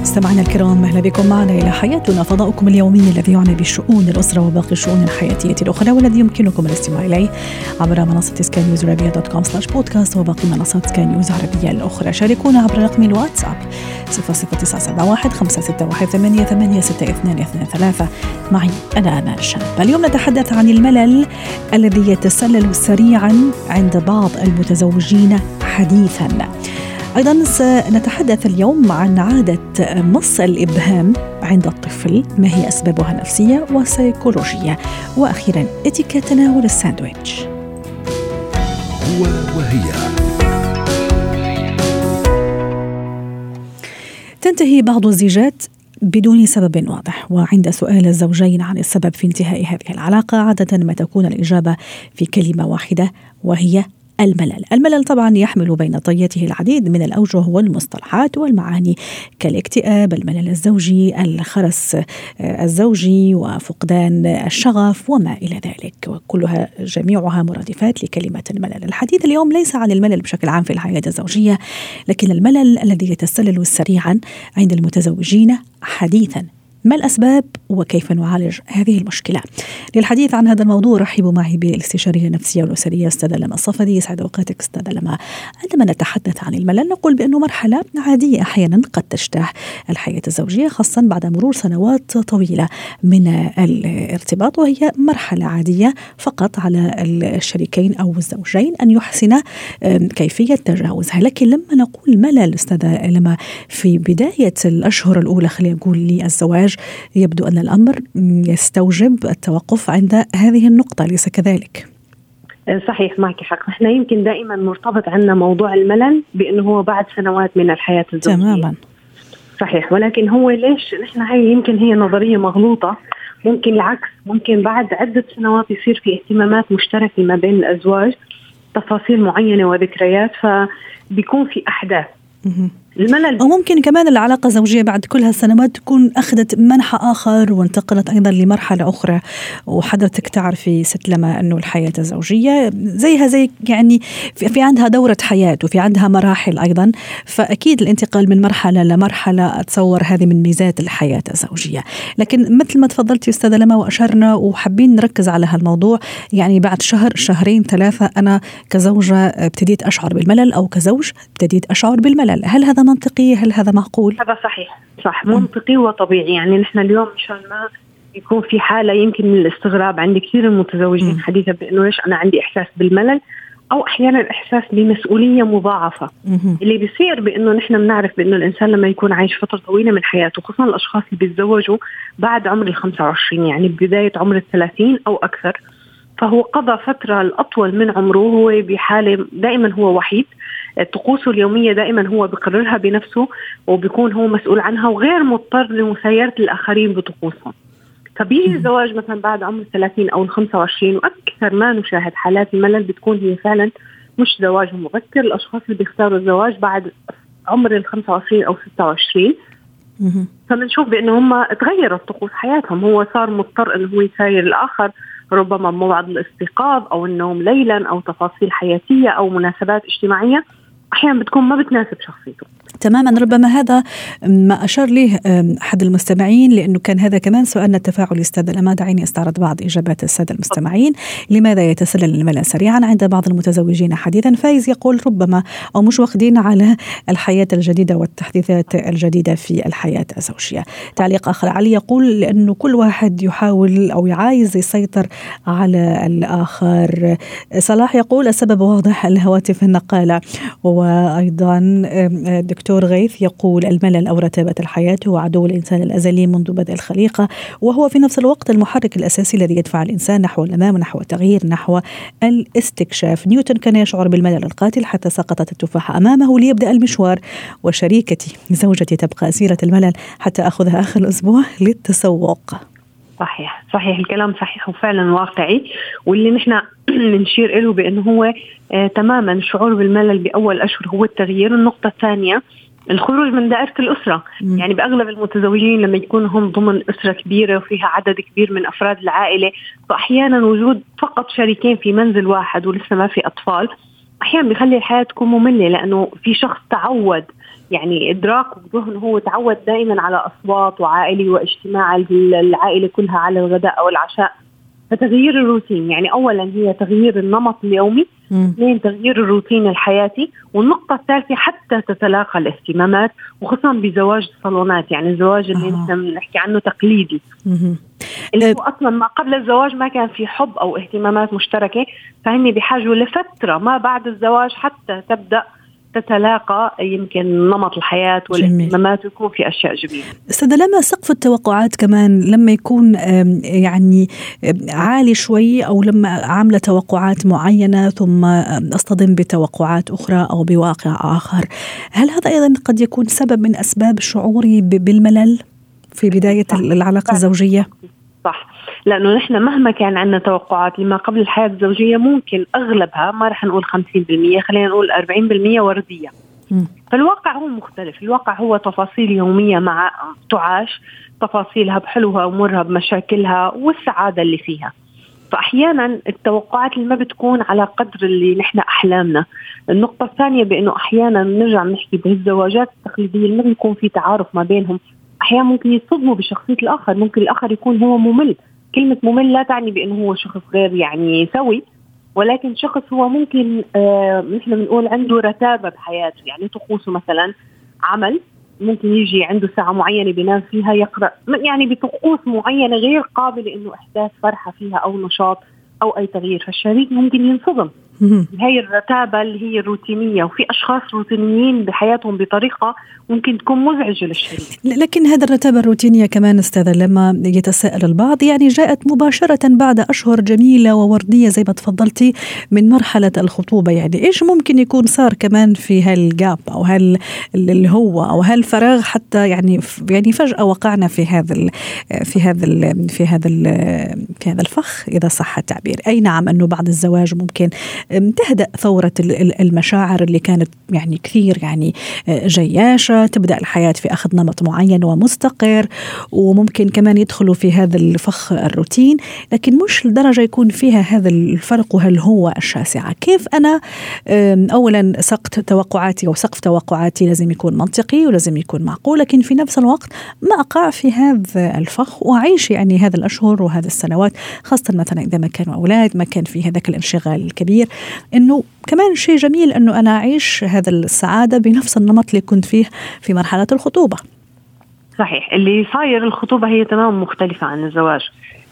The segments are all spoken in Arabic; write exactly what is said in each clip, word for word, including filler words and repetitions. مستمعينا الكرام، أهلا بكم معنا إلى حياتنا، فضاؤكم اليومي الذي يعنى بشؤون الأسرة وباقي الشؤون الحياتية الأخرى، والذي يمكنكم الاستماع إليه عبر منصة سكاي نيوز عربية دوت كوم سلاش بودكاست وباقي منصات سكاي نيوز عربية الأخرى. شاركونا عبر رقم الواتساب صفر صفر تسعة سبعة واحد خمسة ستة واحد ثمانية ثمانية ستة اثنين اثنين ثلاثة. معي أنا أمال الشاب. اليوم نتحدث عن الملل الذي يتسلل سريعا عند بعض المتزوجين حديثا. أيضا سنتحدث اليوم عن عادة مص الإبهام عند الطفل، ما هي أسبابها نفسية وسيكولوجية، وأخيرا إتيكيت تناول الساندويتش. هو وهي. تنتهي بعض الزيجات بدون سبب واضح، وعند سؤال الزوجين عن السبب في انتهاء هذه العلاقة عادة ما تكون الإجابة في كلمة واحدة، وهي الملل. الملل طبعا يحمل بين طياته العديد من الأوجه والمصطلحات والمعاني، كالاكتئاب، الملل الزوجي، الخرس الزوجي، وفقدان الشغف وما إلى ذلك، وكلها جميعها مرادفات لكلمة الملل. الحديث اليوم ليس عن الملل بشكل عام في الحياة الزوجية، لكن الملل الذي يتسلل سريعا عند المتزوجين حديثا. ما الأسباب وكيف نعالج هذه المشكلة؟ للحديث عن هذا الموضوع رحبوا معي بالاستشارية النفسية والأسرية أستاذة لما الصفدي. يسعد أوقاتك أستاذة لما. عندما نتحدث عن الملل نقول بأنه مرحلة عادية أحيانا قد تجتاح الحياة الزوجية، خاصة بعد مرور سنوات طويلة من الارتباط، وهي مرحلة عادية فقط على الشريكين أو الزوجين أن يحسن كيفية تجاوزها. لكن لما نقول ملل أستاذة لما في بداية الأشهر الأولى خلينا نقول للزواج، يبدو أن الأمر يستوجب التوقف عند هذه النقطة، ليس كذلك؟ صحيح، معك حق. احنا يمكن دائما مرتبط عندنا موضوع الملل بأنه هو بعد سنوات من الحياة الزوجية. تماما صحيح، ولكن هو ليش نحن هاي يمكن هي نظرية مغلوطة. ممكن العكس، ممكن بعد عدة سنوات يصير في اهتمامات مشتركة ما بين الأزواج، تفاصيل معينة وذكريات، فبيكون في أحداث. الملل. وممكن كمان العلاقة الزوجية بعد كل هالسنوات تكون أخذت منحى آخر وانتقلت أيضا لمرحلة أخرى، وحضرتك تعرفي ست لما أنه الحياة الزوجية زيها زي يعني في عندها دورة حياة وفي عندها مراحل أيضا، فأكيد الانتقال من مرحلة لمرحلة أتصور هذه من ميزات الحياة الزوجية. لكن مثل ما تفضلتي أستاذة لما وأشرنا وحابين نركز على هالموضوع، يعني بعد شهر شهرين ثلاثة أنا كزوجة ابتديت أشعر بالملل أو كزوج ابتديت أشعر بالملل، هل هذا منطقي؟ هل هذا معقول؟ هذا صحيح، صح، منطقي وطبيعي. يعني نحن اليوم مشان ما يكون في حالة يمكن من الاستغراب عند كثير من المتزوجين حديثا بأنه ليش أنا عندي إحساس بالملل أو أحيانا إحساس بمسؤولية مضاعفة. مم. اللي بيصير بأنه نحن بنعرف بأنه الإنسان لما يكون عايش فترة طويلة من حياته، خصوصا الأشخاص اللي بيتزوجوا بعد عمر الخمسة وعشرين، يعني بداية عمر الثلاثين أو أكثر، فهو قضى فترة الأطول من عمره هو بحالة دائما هو وحيد، طقوسه اليومية دائما هو بيقررها بنفسه وبيكون هو مسؤول عنها وغير مضطر لمسايرة الآخرين بطقوسهم. فبيجي الزواج مثلا بعد عمر الثلاثين أو الخمسة وعشرين، وأكثر ما نشاهد حالات الملل بتكون هي فعلا مش زواج مبكر. الأشخاص اللي بيختاروا الزواج بعد عمر الخمسة وعشرين أو ستة وعشرين فمنشوف بأنه هم تغيرت طقوس حياتهم، هو صار مضطر أنه هو يساير الآخر، ربما موعد الاستيقاظ أو النوم ليلا أو تفاصيل حياتية أو مناسبات اجتماعية أحيانا بتكون ما بتناسب شخصيته تماما. ربما هذا ما أشار له أحد المستمعين، لأنه كان هذا كمان سؤالنا التفاعلي أستاذ لما. دعيني استعرض بعض إجابات السادة المستمعين. لماذا يتسلل الملل سريعا عند بعض المتزوجين حديثا؟ فايز يقول ربما أو مش واخدين على الحياة الجديدة والتحديثات الجديدة في الحياة الزوجية. تعليق آخر علي يقول لأنه كل واحد يحاول أو عايز يسيطر على الآخر. صلاح يقول السبب واضح، الهواتف النقالة. وأيضا دكتور غيث يقول الملل أو رتابة الحياة هو عدو الإنسان الأزلي منذ بدء الخليقة، وهو في نفس الوقت المحرك الأساسي الذي يدفع الإنسان نحو الأمام ونحو التغيير نحو الاستكشاف. نيوتن كان يشعر بالملل القاتل حتى سقطت التفاحة أمامه ليبدأ المشوار، وشريكتي زوجتي تبقى أسيرة الملل حتى أخذها آخر الأسبوع للتسوق. صحيح صحيح، الكلام صحيح وفعلا واقعي، واللي نحن بنشير إله بأنه هو تماما شعور بالملل بأول أشهر هو التغيير. النقطة الثانية الخروج من دائرة الأسرة، م. يعني بأغلب المتزوجين لما يكون هم ضمن أسرة كبيرة وفيها عدد كبير من أفراد العائلة، فأحيانا وجود فقط شريكين في منزل واحد ولسه ما في أطفال أحيانا بيخلي الحياة تكون مملة، لأنه في شخص تعود، يعني إدراك وجوه هو تعود دائما على أصوات وعائلي واجتماع العائلة كلها على الغداء أو العشاء. فتغيير الروتين، يعني أولا هي تغيير النمط اليومي، اثنين تغيير الروتين الحياتي، والنقطة الثالثة حتى تتلاقى الاهتمامات، وخصوصا بزواج الصالونات، يعني الزواج اللي آه. نحكي عنه تقليدي، مم. اللي هو أصلا ما قبل الزواج ما كان في حب أو اهتمامات مشتركة، فهني بحاجة لفترة ما بعد الزواج حتى تبدأ تتلاقى يمكن نمط الحياة والاهتمامات ويكون في أشياء جميلة. أستاذة لما سقف التوقعات كمان لما يكون يعني عالي شوي، أو لما عاملة توقعات معينة ثم أصطدم بتوقعات أخرى أو بواقع آخر، هل هذا أيضا قد يكون سبب من أسباب شعوري بالملل في بداية صح. العلاقة صح. الزوجية؟ صح، لأنه نحن مهما كان عندنا توقعات لما قبل الحياة الزوجية ممكن أغلبها، ما رح نقول خمسين بالمية، خلينا نقول أربعين بالمية وردية. م. فالواقع هو مختلف، الواقع هو تفاصيل يومية مع تعاش، تفاصيلها بحلوها ومرها بمشاكلها والسعادة اللي فيها. فأحيانا التوقعات اللي ما بتكون على قدر اللي نحن أحلامنا. النقطة الثانية بأنه أحيانا نرجع نحكي بهالزواجات التقليدية اللي ما يكون في تعارف ما بينهم، أحيانا ممكن يصدموا بشخصية الآخر، ممكن الآخر يكون هو ممل. كلمة ممل لا تعني بأنه هو شخص غير يعني سوي، ولكن شخص هو ممكن آه مثل ما بنقول عنده رتابة بحياته، يعني طقوسه مثلا عمل ممكن يجي عنده ساعة معينة بينام فيها، يقرأ يعني بطقوس معينة غير قابلة إنه إحساس فرحة فيها أو نشاط أو أي تغيير، فالشريك ممكن ينصدم هاي الرتابة اللي هي الروتينية. وفي أشخاص روتينيين بحياتهم بطريقة ممكن تكون مزعجة للشريك. لكن هذا الرتابة الروتينية كمان أستاذة لما يتساءل البعض، يعني جاءت مباشرة بعد أشهر جميلة ووردية زي ما تفضلتي من مرحلة الخطوبة، يعني إيش ممكن يكون صار كمان في هالجاب أو هال اللي هو أو هالفراغ حتى يعني يعني فجأة وقعنا في هذا ال... في هذا ال... في هذا ال... في هذا الفخ إذا صح التعبير. أي نعم أنه بعد الزواج ممكن تهدأ فورة المشاعر اللي كانت يعني كثير يعني جياشة، تبدأ الحياة في أخذ نمط معين ومستقر، وممكن كمان يدخلوا في هذا الفخ الروتين، لكن مش لدرجة يكون فيها هذا الفرق وهل هو الشاسعة. كيف أنا أولا سقف توقعاتي أو سقف توقعاتي لازم يكون منطقي ولازم يكون معقول، لكن في نفس الوقت ما أقع في هذا الفخ وأعيش يعني هذا الأشهر وهذا السنوات، خاصة مثلا إذا ما كانوا أولاد، ما كان في هذاك الانشغال الكبير، إنه كمان شيء جميل إنه أنا أعيش هذا السعادة بنفس النمط اللي كنت فيه في مرحلة الخطوبة. صحيح، اللي صاير الخطوبة هي تمام مختلفة عن الزواج،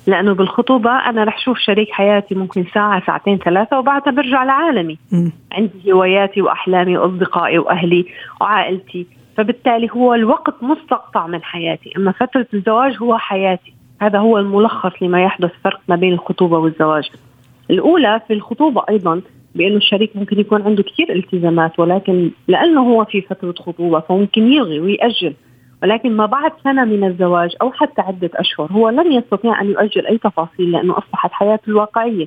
لأنه بالخطوبة أنا رح شوف شريك حياتي ممكن ساعة ساعتين ثلاثة وبعدها برجع لعالمي، م. عندي هواياتي وأحلامي وأصدقائي وأهلي وعائلتي، فبالتالي هو الوقت مستقطع من حياتي. أما فترة الزواج هو حياتي. هذا هو الملخص لما يحدث فرق ما بين الخطوبة والزواج. الأولى في الخطوبة أيضاً بأنه الشريك ممكن يكون عنده كثير التزامات، ولكن لأنه هو في فترة خطوبة فممكن يلغي ويأجل، ولكن ما بعد سنة من الزواج أو حتى عدة أشهر هو لن يستطيع أن يؤجل أي تفاصيل، لأنه أصبحت حياته الواقعية،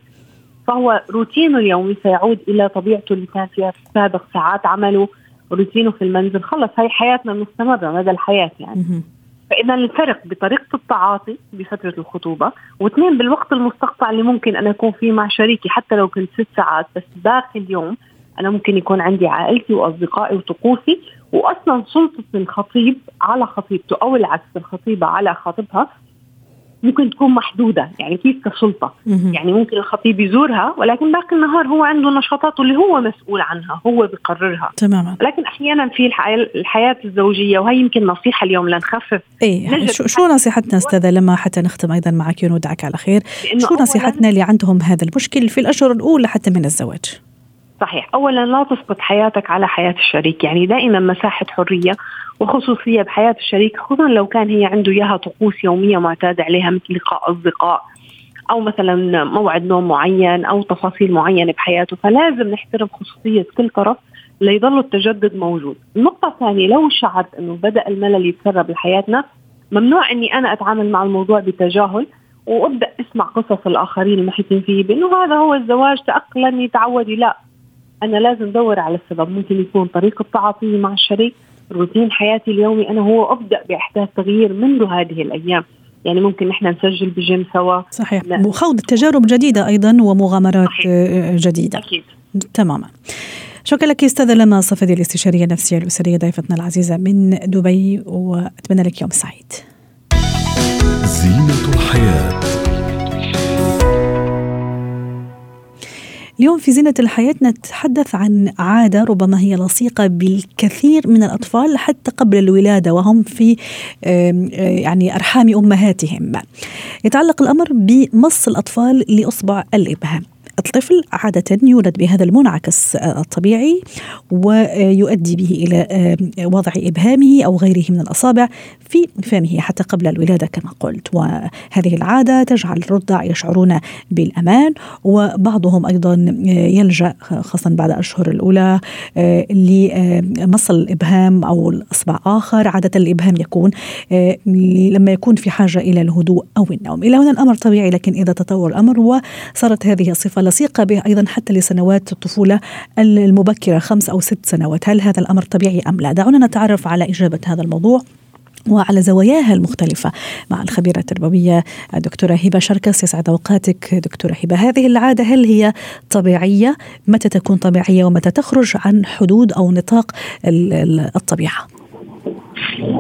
فهو روتينه اليومي سيعود إلى طبيعته اللي كان فيها في السابق، ساعات عمله، روتينه في المنزل، خلص هاي حياتنا مستمرة مدى الحياة يعني. فإذا الفرق بطريقة التعاطي بفترة الخطوبة، واثنين بالوقت المستقطع اللي ممكن أنا أكون فيه مع شريكي حتى لو كنت ست ساعات بس، باقي اليوم أنا ممكن يكون عندي عائلتي وأصدقائي وطقوسي. وأصلا سلطة الخطيب على خطيبته أو العكس، الخطيبة على خطيبها ممكن تكون محدودة، يعني كيف كسلطة يعني ممكن الخطيب يزورها، ولكن باقي النهار هو عنده نشاطاته اللي هو مسؤول عنها، هو بيقررها تماما. لكن أحيانا في الحياة, الحياة الزوجية، وهي يمكن نصيحة اليوم لنخفف إيه. شو, شو نصيحتنا أستاذة لما حتى نختم أيضا معك وندعك على خير، شو نصيحتنا اللي عندهم هذا المشكل في الأشهر الأولى حتى من الزواج؟ صحيح، أولا لا تسقط حياتك على حياة الشريك، يعني دائما مساحة حرية وخصوصية بحياة الشريك، خصوصا لو كان هي عنده إياها طقوس يومية معتاد عليها مثل لقاء أصدقاء أو مثلا موعد نوم معين أو تفاصيل معينة بحياته، فلازم نحترم خصوصية كل طرف ليظل التجدد موجود. النقطة الثانية، لو شعرت أنه بدأ الملل يتسرب لحياتنا، ممنوع أني أنا أتعامل مع الموضوع بتجاهل وأبدأ أسمع قصص الآخرين المحيطين فيه بأنه هذا هو الزواج، تأقلمي تعودي. لا، أنا لازم أدور على السبب. ممكن يكون طريقة تعاطيي مع الشريك، روتين حياتي اليومي أنا هو أبدأ بإحداث تغيير منذ هذه الأيام. يعني ممكن نحن نسجل بجيم سوا، صحيح، وخوض تجارب جديدة أيضا ومغامرات صحيح. جديدة أكيد. تماما. شكرا لك أستاذة لما الصفدي، الاستشارية النفسية الأسرية، ضيفتنا العزيزة من دبي، وأتمنى لك يوم سعيد. زينة الحياة. اليوم في زينة الحياة نتحدث عن عادة ربما هي لصيقة بالكثير من الأطفال حتى قبل الولادة وهم في يعني أرحام أمهاتهم. يتعلق الأمر بمص الأطفال لأصبع الإبهام. الطفل عادة يولد بهذا المنعكس الطبيعي ويؤدي به إلى وضع إبهامه أو غيره من الأصابع في فمه حتى قبل الولادة كما قلت، وهذه العادة تجعل الرضع يشعرون بالأمان، وبعضهم أيضا يلجأ خاصة بعد الأشهر الأولى لمص الإبهام أو الأصبع آخر. عادة الإبهام يكون لما يكون في حاجة إلى الهدوء أو النوم. إلى هنا الأمر طبيعي، لكن إذا تطور الأمر وصارت هذه الصفة لصيقة به أيضا حتى لسنوات الطفولة المبكرة خمس أو ست سنوات، هل هذا الأمر طبيعي أم لا؟ دعونا نتعرف على إجابة هذا الموضوع وعلى زواياها المختلفة مع الخبيرة التربوية الدكتورة هبة شركس. يسعد أوقاتك دكتورة هبة. هذه العادة هل هي طبيعية؟ متى تكون طبيعية ومتى تخرج عن حدود أو نطاق الطبيعة؟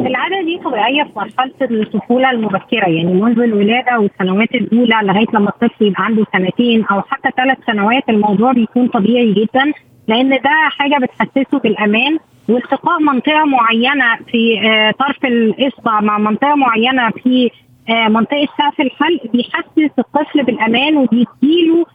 العادة دي طبيعية في مرحلة الطفولة المبكرة، يعني منذ الولادة والسنوات الأولى لغاية لما الطفل يبقى عنده سنتين أو حتى ثلاث سنوات. الموضوع بيكون طبيعي جدا، لأن ده حاجة بتحسسه بالأمان، والتقاء منطقة معينة في طرف الإصبع مع منطقة معينة في منطقة سقف الحلق بيحسس الطفل بالأمان وبيديله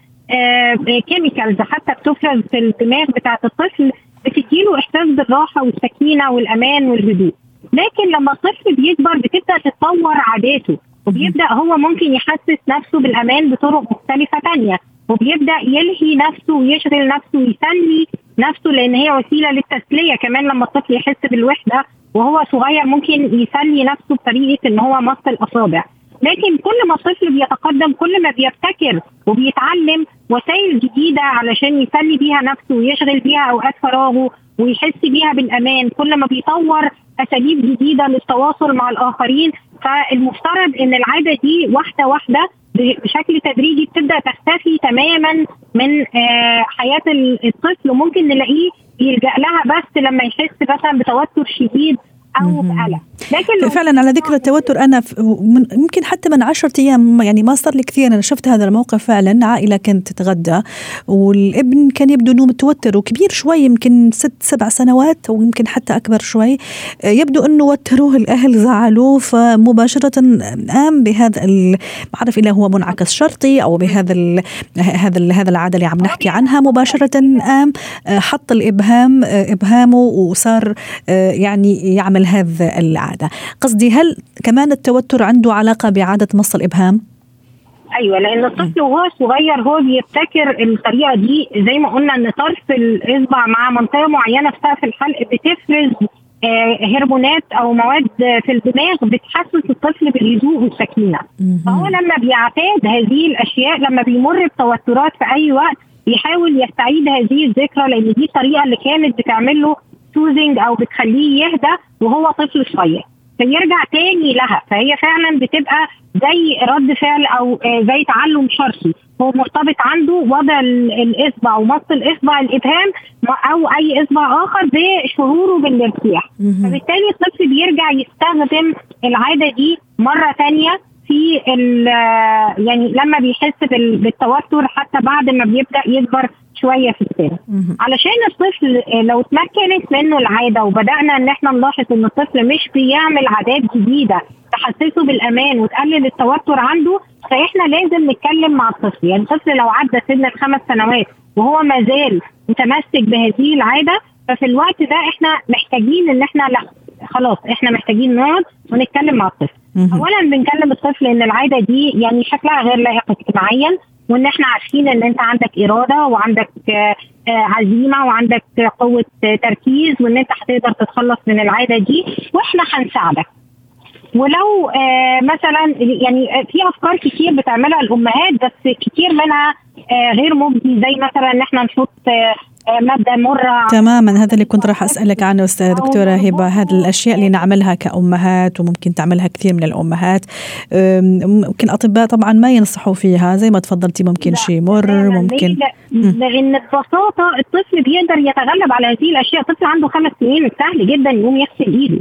كيميكالز حتى بتفرز في الدماغ بتاعة الطفل بتديله إحساس بالراحة والسكينة والأمان والهدوء. لكن لما الطفل بيكبر بتبدأ تتطور عاداته، وبيبدأ هو ممكن يحسس نفسه بالأمان بطرق مختلفة تانية، وبيبدأ يلهي نفسه ويشغل نفسه ويسلي نفسه، لأن هي وسيلة للتسلية. كمان لما الطفل يحس بالوحدة وهو صغير ممكن يسلي نفسه بطريقة إن هو مص الأصابع. لكن كل ما الطفل بيتقدم كل ما بيبتكر وبيتعلم وسائل جديدة علشان يسلي بيها نفسه ويشغل بيها أوقات فراغه ويحس بيها بالأمان. كل ما بيطور أساليب جديدة للتواصل مع الآخرين، فالمفترض إن العادة دي واحدة واحدة بشكل تدريجي بتبدأ تختفي تماما من حياة الطفل، وممكن نلاقيه يلجأ لها بس لما يحس مثلا بتوتر شديد أو بقلق. لكن فعلا على ذكر التوتر، أنا ممكن حتى من عشرة أيام يعني ما صار لي كثير أنا شفت هذا الموقف فعلا. عائلة كانت تتغدى والابن كان يبدو أنه متوتر وكبير شوي، يمكن ست سبع سنوات أو يمكن حتى أكبر شوي، يبدو أنه وتروه الأهل زعلوه، فمباشرة قام بهذا ما أعرف إلا هو منعكس شرطي أو بهذا ال هذا ال هذا العادة اللي عم نحكي عنها. مباشرة قام حط الإبهام إبهامه وصار يعني يعمل هذا العادة. قصدي هل كمان التوتر عنده علاقة بعادة مص الإبهام؟ أيوة، لأن الطفل وهو صغير هو بيبتكر الطريقة دي. زي ما قلنا أن طرف الإصبع مع منطقة معينة في سقف الحلق بتفرز هرمونات أو مواد في الدماغ بتحسس الطفل بالهدوء والسكينة. فهو لما بيعتاد هذه الأشياء لما بيمر بتوترات في أي وقت يحاول يستعيد هذه الذكرى، لأن دي الطريقة اللي كانت بتعمله أو بتخليه يهدى وهو طفل صغير، فيرجع تاني لها. فهي فعلا بتبقى زي رد فعل أو زي تعلم شرطي، هو مرتبط عنده وضع الإصبع ومص الإصبع الإبهام أو أي إصبع آخر بشعوره بالارتياح. فبالتالي الطفل بيرجع يستخدم العادة دي مرة تانية في يعني لما بيحس بالتوتر حتى بعد ما بيبدأ يكبر شوية في السن. علشان الطفل لو اتمكنت منه العادة وبدأنا ان احنا نلاحظ ان الطفل مش بيعمل عادات جديدة تحسسه بالأمان وتقلل التوتر عنده، فاحنا لازم نتكلم مع الطفل. يعني الطفل لو عدى سن الخمس سنوات وهو ما زال متمسك بهذه العادة، ففي الوقت ده احنا محتاجين ان احنا لا خلاص احنا محتاجين نقعد ونتكلم مع الطفل. اولا بنكلم الطفل ان العادة دي يعني شكلها غير لائق اجتماعيا، وان احنا عارفين ان انت عندك إرادة وعندك عزيمة وعندك قوة تركيز، وان انت هتقدر تتخلص من العادة دي واحنا هنساعدك. ولو مثلا يعني في افكار كتير بتعملها الامهات بس كتير منها غير مجدي، زي مثلا ان احنا نشوف مبدأ مرة. تماما، هذا اللي كنت راح أسألك عنه أستاذ دكتورة هبة، هذه الأشياء اللي نعملها كأمهات وممكن تعملها كثير من الأمهات، ممكن أطباء طبعا ما ينصحوا فيها زي ما تفضلتي، ممكن شيء مر، ممكن لأن ببساطة الطفل بيقدر يتغلب على هذه الأشياء. طفل عنده خمس سنين سهل جدا يقوم يغسل إيده.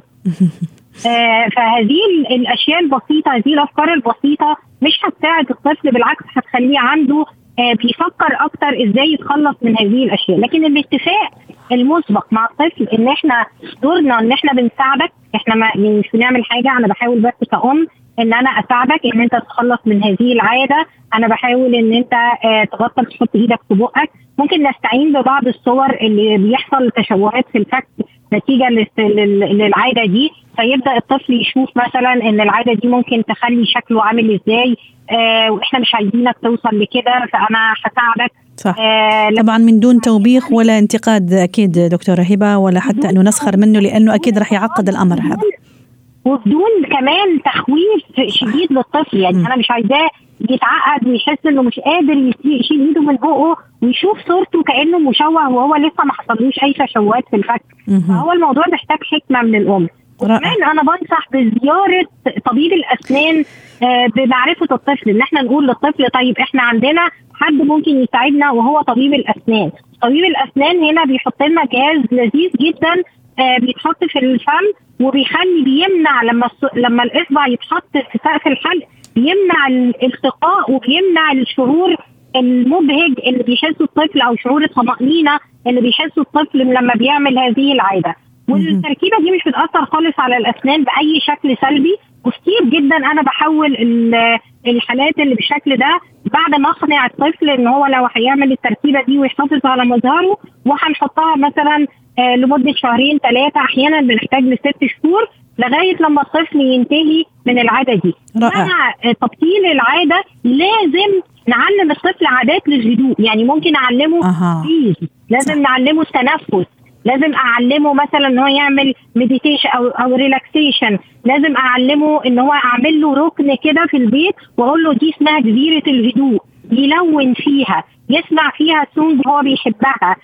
آه فهذه الأشياء البسيطة، هذه الأفكار البسيطة مش هتساعد الطفل، بالعكس هتخليه عنده آه بيفكر أكتر إزاي يتخلص من هذه الأشياء. لكن الاتفاق المسبق مع الطفل إن إحنا دورنا إن إحنا بنساعدك، إحنا ما مش بنعمل حاجة، أنا بحاول بس كأم إن أنا أساعدك إن أنت تتخلص من هذه العادة، أنا بحاول إن أنت آه تغطي تحط إيدك في بقك. ممكن نستعين ببعض الصور اللي بيحصل تشوهات في الفك نتيجة للعادة دي، فيبدأ الطفل يشوف مثلا ان العادة دي ممكن تخلي شكله عامل ازاي، آه واحنا مش عايزينك توصل لكده فانا هساعدك. صح. آه طبعا من دون توبيخ ولا انتقاد اكيد دكتورة هبة، ولا حتى انه نسخر منه لانه اكيد رح يعقد الامر هذا، وبدون كمان تخويف شديد للطفل. يعني م. انا مش عايزاه يتعقد ويحس انه مش قادر يشيل ايده من بقه ويشوف صورته كانه مشوه وهو لسه ما حصلوش اي تشوهات في الفك. فهو الموضوع محتاج حكمه من الام. وكمان انا بنصح بزياره طبيب الاسنان آه بمعرفه الطفل، ان احنا نقول للطفل طيب احنا عندنا حد ممكن يساعدنا وهو طبيب الاسنان. طبيب الاسنان هنا بيحط لنا جهاز لذيذ جدا آه بيتحط في الفم وبيخلي بيمنع لما لما الاصبع يتحط في سقف الحلق بيمنع الالتقاء وبيمنع الشعور المبهج اللي بيحسه الطفل او شعور الطمأنينة اللي بيحسه الطفل لما بيعمل هذه العادة. والتركيبة دي مش بتأثر خالص على الأسنان بأي شكل سلبي، وكتير جدا أنا بحول الحالات اللي بالشكل ده بعد ما أقنع الطفل إن هو لو هيعمل التركيبة دي ويحافظ على مظهره وهنحطها مثلا لمدة شهرين ثلاثة، أحيانا بنحتاج لست شهور لغاية لما الطفل ينتهي من العادة دي. رائع. مع تبطيل العادة لازم نعلم الطفل عادات للهدوء، يعني ممكن أعلمه التركيز، لازم نعلمه التنفس، لازم أعلمه مثلا إن هو يعمل مديتيشن أو أو ريلاكسيشن، لازم أعلمه إن هو أعمل له ركن كده في البيت وأقول له دي اسمها جزيرة الهدوء، يلون فيها، يسمع فيها سونج هو بيحبها،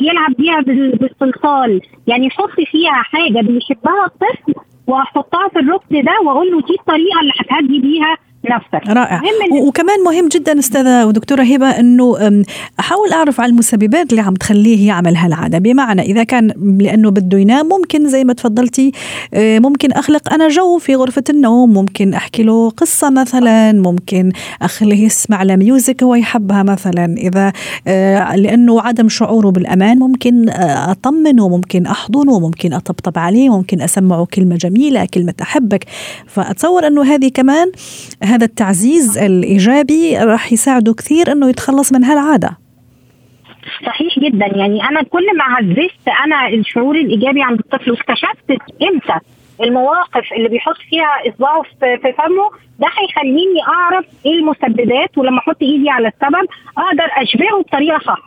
يلعب بيها بالصلصال، يعني يحط فيها حاجة بيحبها الطفل وأحطها في الركن ده وأقول له دي الطريقة اللي هتهدي بيها نفسك. رائع. مهم وكمان مهم جدا أستاذة ودكتورة هبة أنه أحاول أعرف على المسببات اللي عم تخليه يعمل هالعادة، بمعنى إذا كان لأنه بده ينام ممكن زي ما تفضلتي ممكن أخلق أنا جو في غرفة النوم، ممكن أحكي له قصة مثلا، ممكن أخليه يسمع لميوزك هو يحبها مثلا، إذا لأنه عدم شعوره بالأمان ممكن أطمنه، ممكن أحضنه، ممكن أطبطب عليه، ممكن أسمعه كلمة جميلة، كلمة أحبك. فأتصور أنه هذه كمان هذا التعزيز الإيجابي راح يساعده كثير أنه يتخلص من هالعادة. صحيح جدا، يعني أنا كل ما عززت أنا الشعور الإيجابي عند الطفل واستشفت إمتى المواقف اللي بيحط فيها إصبعه في فمه ده هيخليني أعرف إيه المسببات، ولما أحط إيدي على السبب أقدر أشبعه بطريقة صح.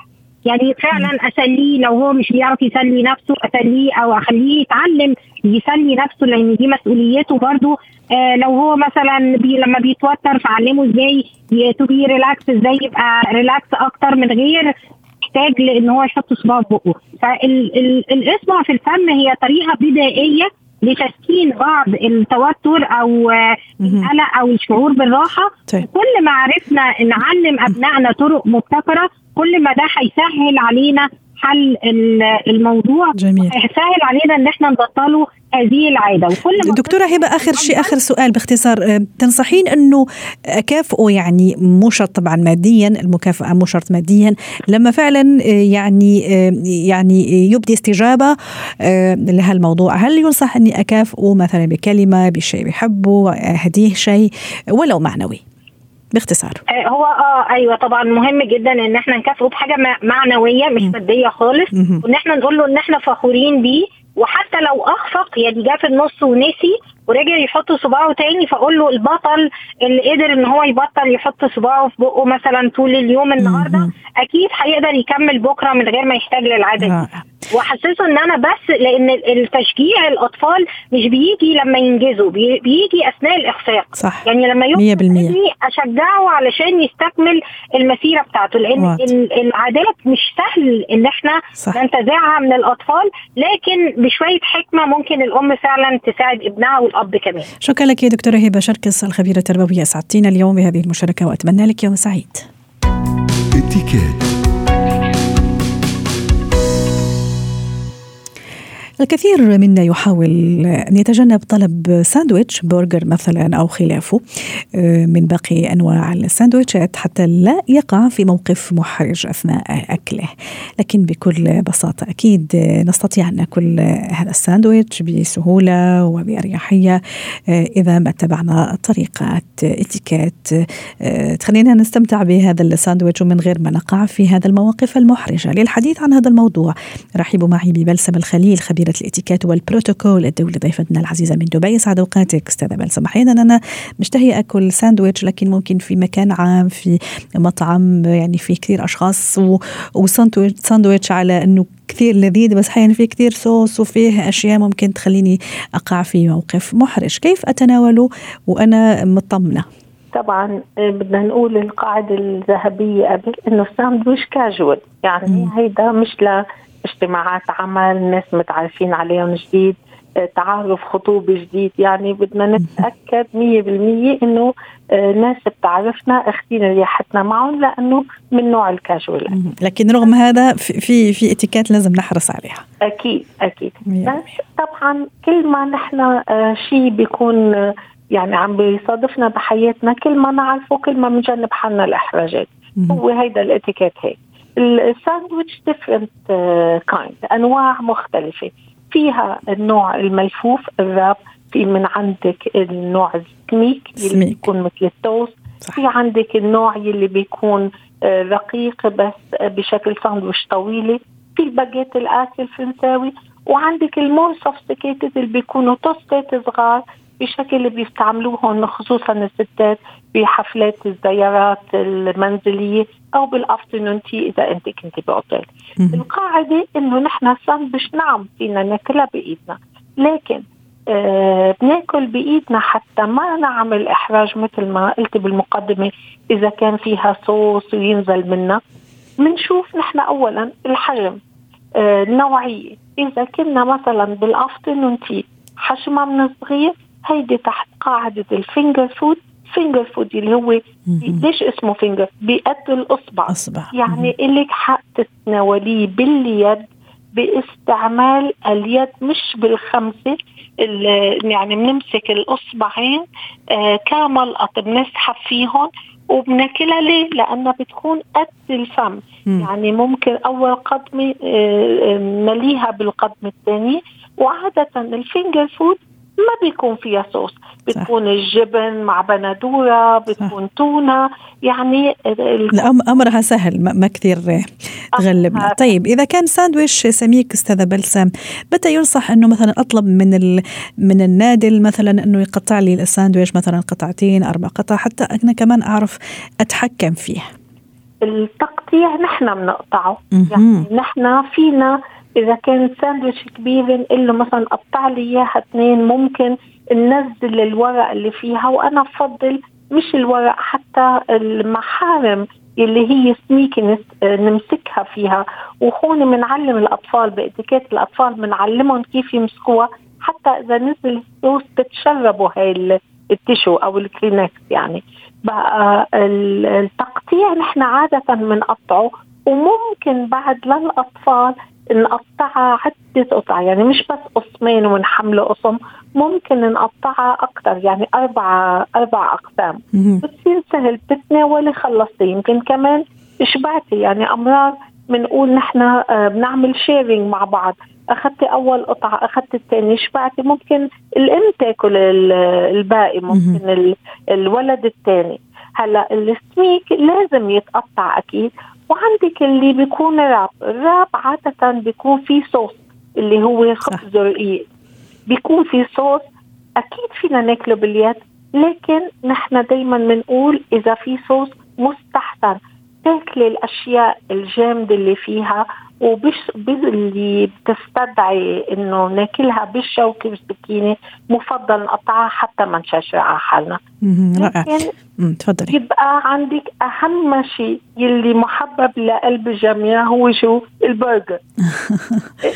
يعني فعلا أسليه لو هو مش بيعرف يسلي نفسه أسليه أو أخليه يتعلم يسلي نفسه، لأن دي مسؤوليته برضو. آه لو هو مثلا بي لما بيتوتر فعلمه ازاي تبقى ريلاكس، ازاي يبقى ريلاكس اكتر من غير احتاج لان هو يحط صباعه في بقه. فالاصبع في الفم هي طريقه بدائيه لتسكين بعض التوتر او القلق او الشعور بالراحه. كل ما عرفنا نعلم ابنائنا طرق مبتكره كل ما ده هيسهل علينا حل الموضوع، هيسهل علينا ان احنا نبطله هذه العادة. وكل دكتورة هبة آخر شيء آخر سؤال باختصار، تنصحين أنه أكافئه، يعني مو شرط طبعا ماديا، المكافأة مو شرط ماديا، لما فعلا يعني يعني يبدي استجابة لهالموضوع هل ينصح أني أكافئه مثلا بكلمة، بشيء بيحبه، هديه شيء ولو معنوي باختصار؟ هو اه ايوه طبعا مهم جدا ان احنا نكافئه بحاجه معنويه مش ماديه خالص، وان احنا نقول له ان احنا فخورين بيه. وحتى لو اخفق يعني جه في النص ونسي ورجع يحط صباعه تاني فاقول له البطل اللي قدر ان هو يبطل يحط صباعه في بقه مثلا طول اليوم النهارده اكيد هيقدر يكمل بكره من غير ما يحتاج للعاده دي. واحسسه ان انا بس، لان التشجيع الاطفال مش بيجي لما ينجزوا، بيجي اثناء الاخفاق. صح. يعني لما يبني اشجعه علشان يستكمل المسيره بتاعته، لان واضح. العادات مش سهل ان احنا ننتزعها من الاطفال، لكن بشويه حكمه ممكن الام فعلا تساعد ابنها والاب كمان. شكرا لك يا دكتوره هبه شركس الخبيره التربويه، سعدتينا اليوم بهذه المشاركه واتمنى لك يوم سعيد. الكثير منا يحاول أن يتجنب طلب ساندويتش برجر مثلا أو خلافه من باقي أنواع الساندويتشات حتى لا يقع في موقف محرج أثناء أكله، لكن بكل بساطة أكيد نستطيع أن نأكل هذا الساندويتش بسهولة وبأريحية إذا ما اتبعنا طريقة إتيكيت تخلينا نستمتع بهذا الساندويتش ومن غير ما نقع في هذا المواقف المحرجة. للحديث عن هذا الموضوع رحبوا معي ببلسم الخليل خبيرة الاتيكيت والبروتوكول الدولي، ضيفتنا العزيزه من دبي. سعد اوقاتك استاذه بلسم. احيانا انا مشتهي اكل ساندويتش لكن ممكن في مكان عام، في مطعم يعني في كثير اشخاص، وساندويتش على انه كثير لذيذ بس احيانا فيه كثير صوص وفيه اشياء ممكن تخليني اقع في موقف محرج، كيف اتناوله وانا مطمنه؟ طبعا بدنا نقول القاعده الذهبيه قبل انه الساندويتش كاجوال، يعني هيدا مش ل اجتماعات عمل، ناس متعرفين عليهم جديد، تعارف خطوبة جديد، يعني بدنا نتأكد مية بالمية انه ناس بتعرفنا اختينا رياحتنا معهم لانه من نوع الكاجوال. لكن رغم هذا في في اتيكيت لازم نحرص عليها. اكيد اكيد. بس طبعا كل ما نحن شيء بيكون يعني عم بيصادفنا بحياتنا كل ما نعرفه كل ما بنجنب حالنا الاحراجات، هو هيدا الاتيكيت. هيك الساندويتش different كايند، أنواع مختلفة، فيها النوع الملفوف الراب، في من عندك النوع السميك اللي بيكون مثل التوست، في عندك النوع اللي بيكون رقيق بس بشكل ساندويتش طويلة، في الباجيت الآكل فرنساوي، وعندك المور سوفستيكيتد اللي بيكونوا توستات صغار بشكل اللي بيستعملوهن خصوصا الستات بحفلات الزيارات المنزلية أو بالأفترنون تي إذا أنت كنت بأوتيل. القاعدة إنه نحن ساندويتش نعم فينا ناكلها بإيدنا، لكن آه بناكل بإيدنا حتى ما نعمل إحراج مثل ما قلت بالمقدمة. إذا كان فيها صوص وينزل منا منشوف نحن أولا الحجم، آه النوعية، إذا كنا مثلا بالأفترنون تي حجمها من الصغير هيدي تحت قاعدة الفينجر فود. فينجر فود اللي هو ليش اسمه فينجر؟ بقد الأصبع. أصبع. يعني إلك حق تتناوليه باليد باستعمال اليد مش بالخمسة، يعني بنمسك الأصبعين آه كملقطة بنسحب فيهم وبناكلها. ليه؟ لأنها بتكون قد الفم، يعني ممكن أول قدمة آه نليها بالقدمة الثانية. وعادة الفينجر فود ما بيكون فيها صوص، بتكون الجبن مع بندورة، بتكون تونة، يعني أمرها سهل ما كثير تغلبنا. طيب إذا كان ساندويش سميك استاذة بلسام، متى ينصح أنه مثلا أطلب من ال... من النادل مثلا أنه يقطع لي الساندويش مثلا قطعتين أربع قطع حتى أنا كمان أعرف أتحكم فيه؟ التقطيع نحن بنقطعه، يعني نحن فينا إذا كان ساندويتش كبير نقول له مثلا قطع لي إياها اثنين، ممكن ننزل الورق اللي فيها، وأنا بفضل مش الورق حتى المحارم اللي هي سميكي نمسكها فيها، وهون منعلم الأطفال بإتيكيت الأطفال منعلمهم كيف يمسكوها حتى إذا نزل الصوص تتشربوا هاي التشو أو الكلينكس. يعني بقى التقطيع نحن عادة منقطعه، وممكن بعد للأطفال نقطعها عدة قطع، يعني مش بس قسمين ونحمله قسم، ممكن نقطعها أكتر، يعني أربعة أربع أقسام بتصير سهل بتتناولي خلصتي. يمكن كمان شبعتي، يعني أمرار بنقول نحن بنعمل شيرينج مع بعض، أخذت أول قطعة أخذت الثاني شبعتي، ممكن الأم تاكل الباقي، ممكن الولد الثاني. هلا السميك لازم يتقطع أكيد. وعندك اللي بيكون راب، الراب عادة بيكون فيه صوص اللي هو خبز رقيق، بيكون فيه صوص، أكيد فينا ناكله باليد، لكن نحن دايما منقول إذا فيه صوص مستحسن تاكل الأشياء الجامدة اللي فيها، واللي بتستدعي انه ناكلها بالشوكه بالسكينه مفضل نقطعها حتى ما نشجع على حالنا. رائع. تفضلي. يبقى عندك اهم شيء يلي محبب لقلب الجميع هو شو؟ البرجر.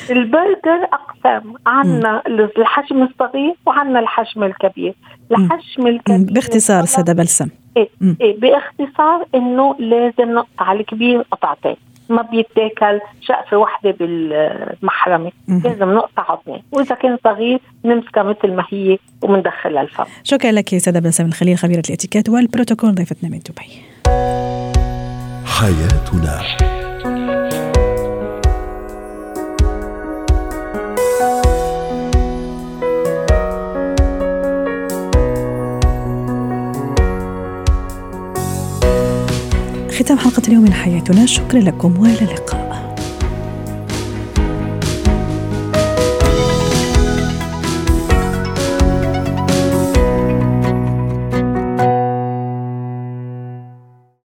البرجر اقسام، عندنا الحجم الصغير وعندنا الحجم الكبير. الحجم الكبير باختصار سادة بلسم إيه إيه باختصار انه لازم نقطع الكبير قطعتين، ما بيتاكل شقفة واحدة بالمحرمة، لازم نقطع عظمه، وإذا كان صغير نمسكها مثل ما هي ومندخلها الفم. شكرا لك يا سادة بلسم الخليل، خبيرة الاتيكيت والبروتوكول، ضيفتنا من دبي. حياتنا ختام حلقة اليوم من حياتنا. شكرا لكم وإلى اللقاء.